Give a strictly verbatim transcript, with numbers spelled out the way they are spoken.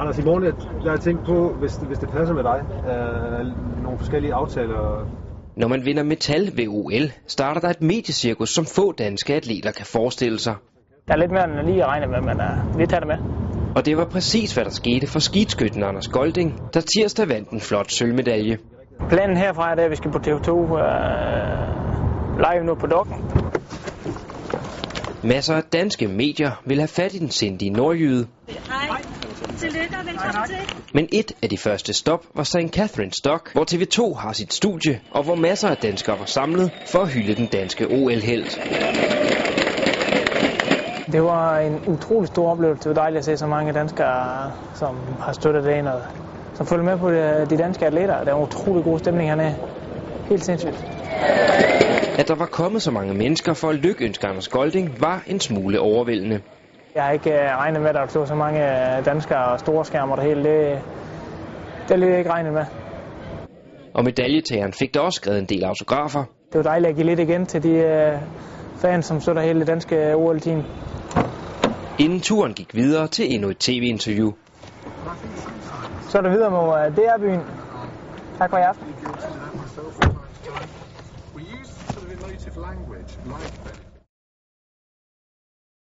Anders, i morgen, jeg har tænkt på, hvis det, hvis det passer med dig, øh, nogle forskellige aftaler. Når man vinder metal ved O L, starter der et mediecirkus, som få danske atleter kan forestille sig. Der er lidt mere end lige at regne med, men uh, vi tager det med. Og det var præcis, hvad der skete for skiskytten Anders Golding, der tirsdag vandt en flot sølvmedalje. Planen herfra er, at vi skal på T V to uh, live nu på dokken. Masser af danske medier vil have fat i den sindige nordjyde. Hej. Tillykke og velkommen til. Men et af de første stop var Saint Catherine's Dock, hvor T V to har sit studie, og hvor masser af danskere var samlet for at hylde den danske O L-helt. Det var en utrolig stor oplevelse. Det var dejligt at se så mange danskere, som har støttet det indad, som følger med på de danske atleter. Der er en utrolig god stemning hernede. Helt sindssygt. At der var kommet så mange mennesker for at lykønske Anders Golding var en smule overvældende. Jeg har ikke regnet med, at der stod så mange danskere og store skærmer der hele. Det, det er jeg ikke regnet med. Og medaljetageren fik der også skrevet en del autografer. Det var dejligt at give lidt igen til de fans, som støtter hele det danske O L-team. Inden turen gik videre til endnu et tv-interview. Så er det videre mod D R-byen. Tak for i aften. We use sort of emotive language like that.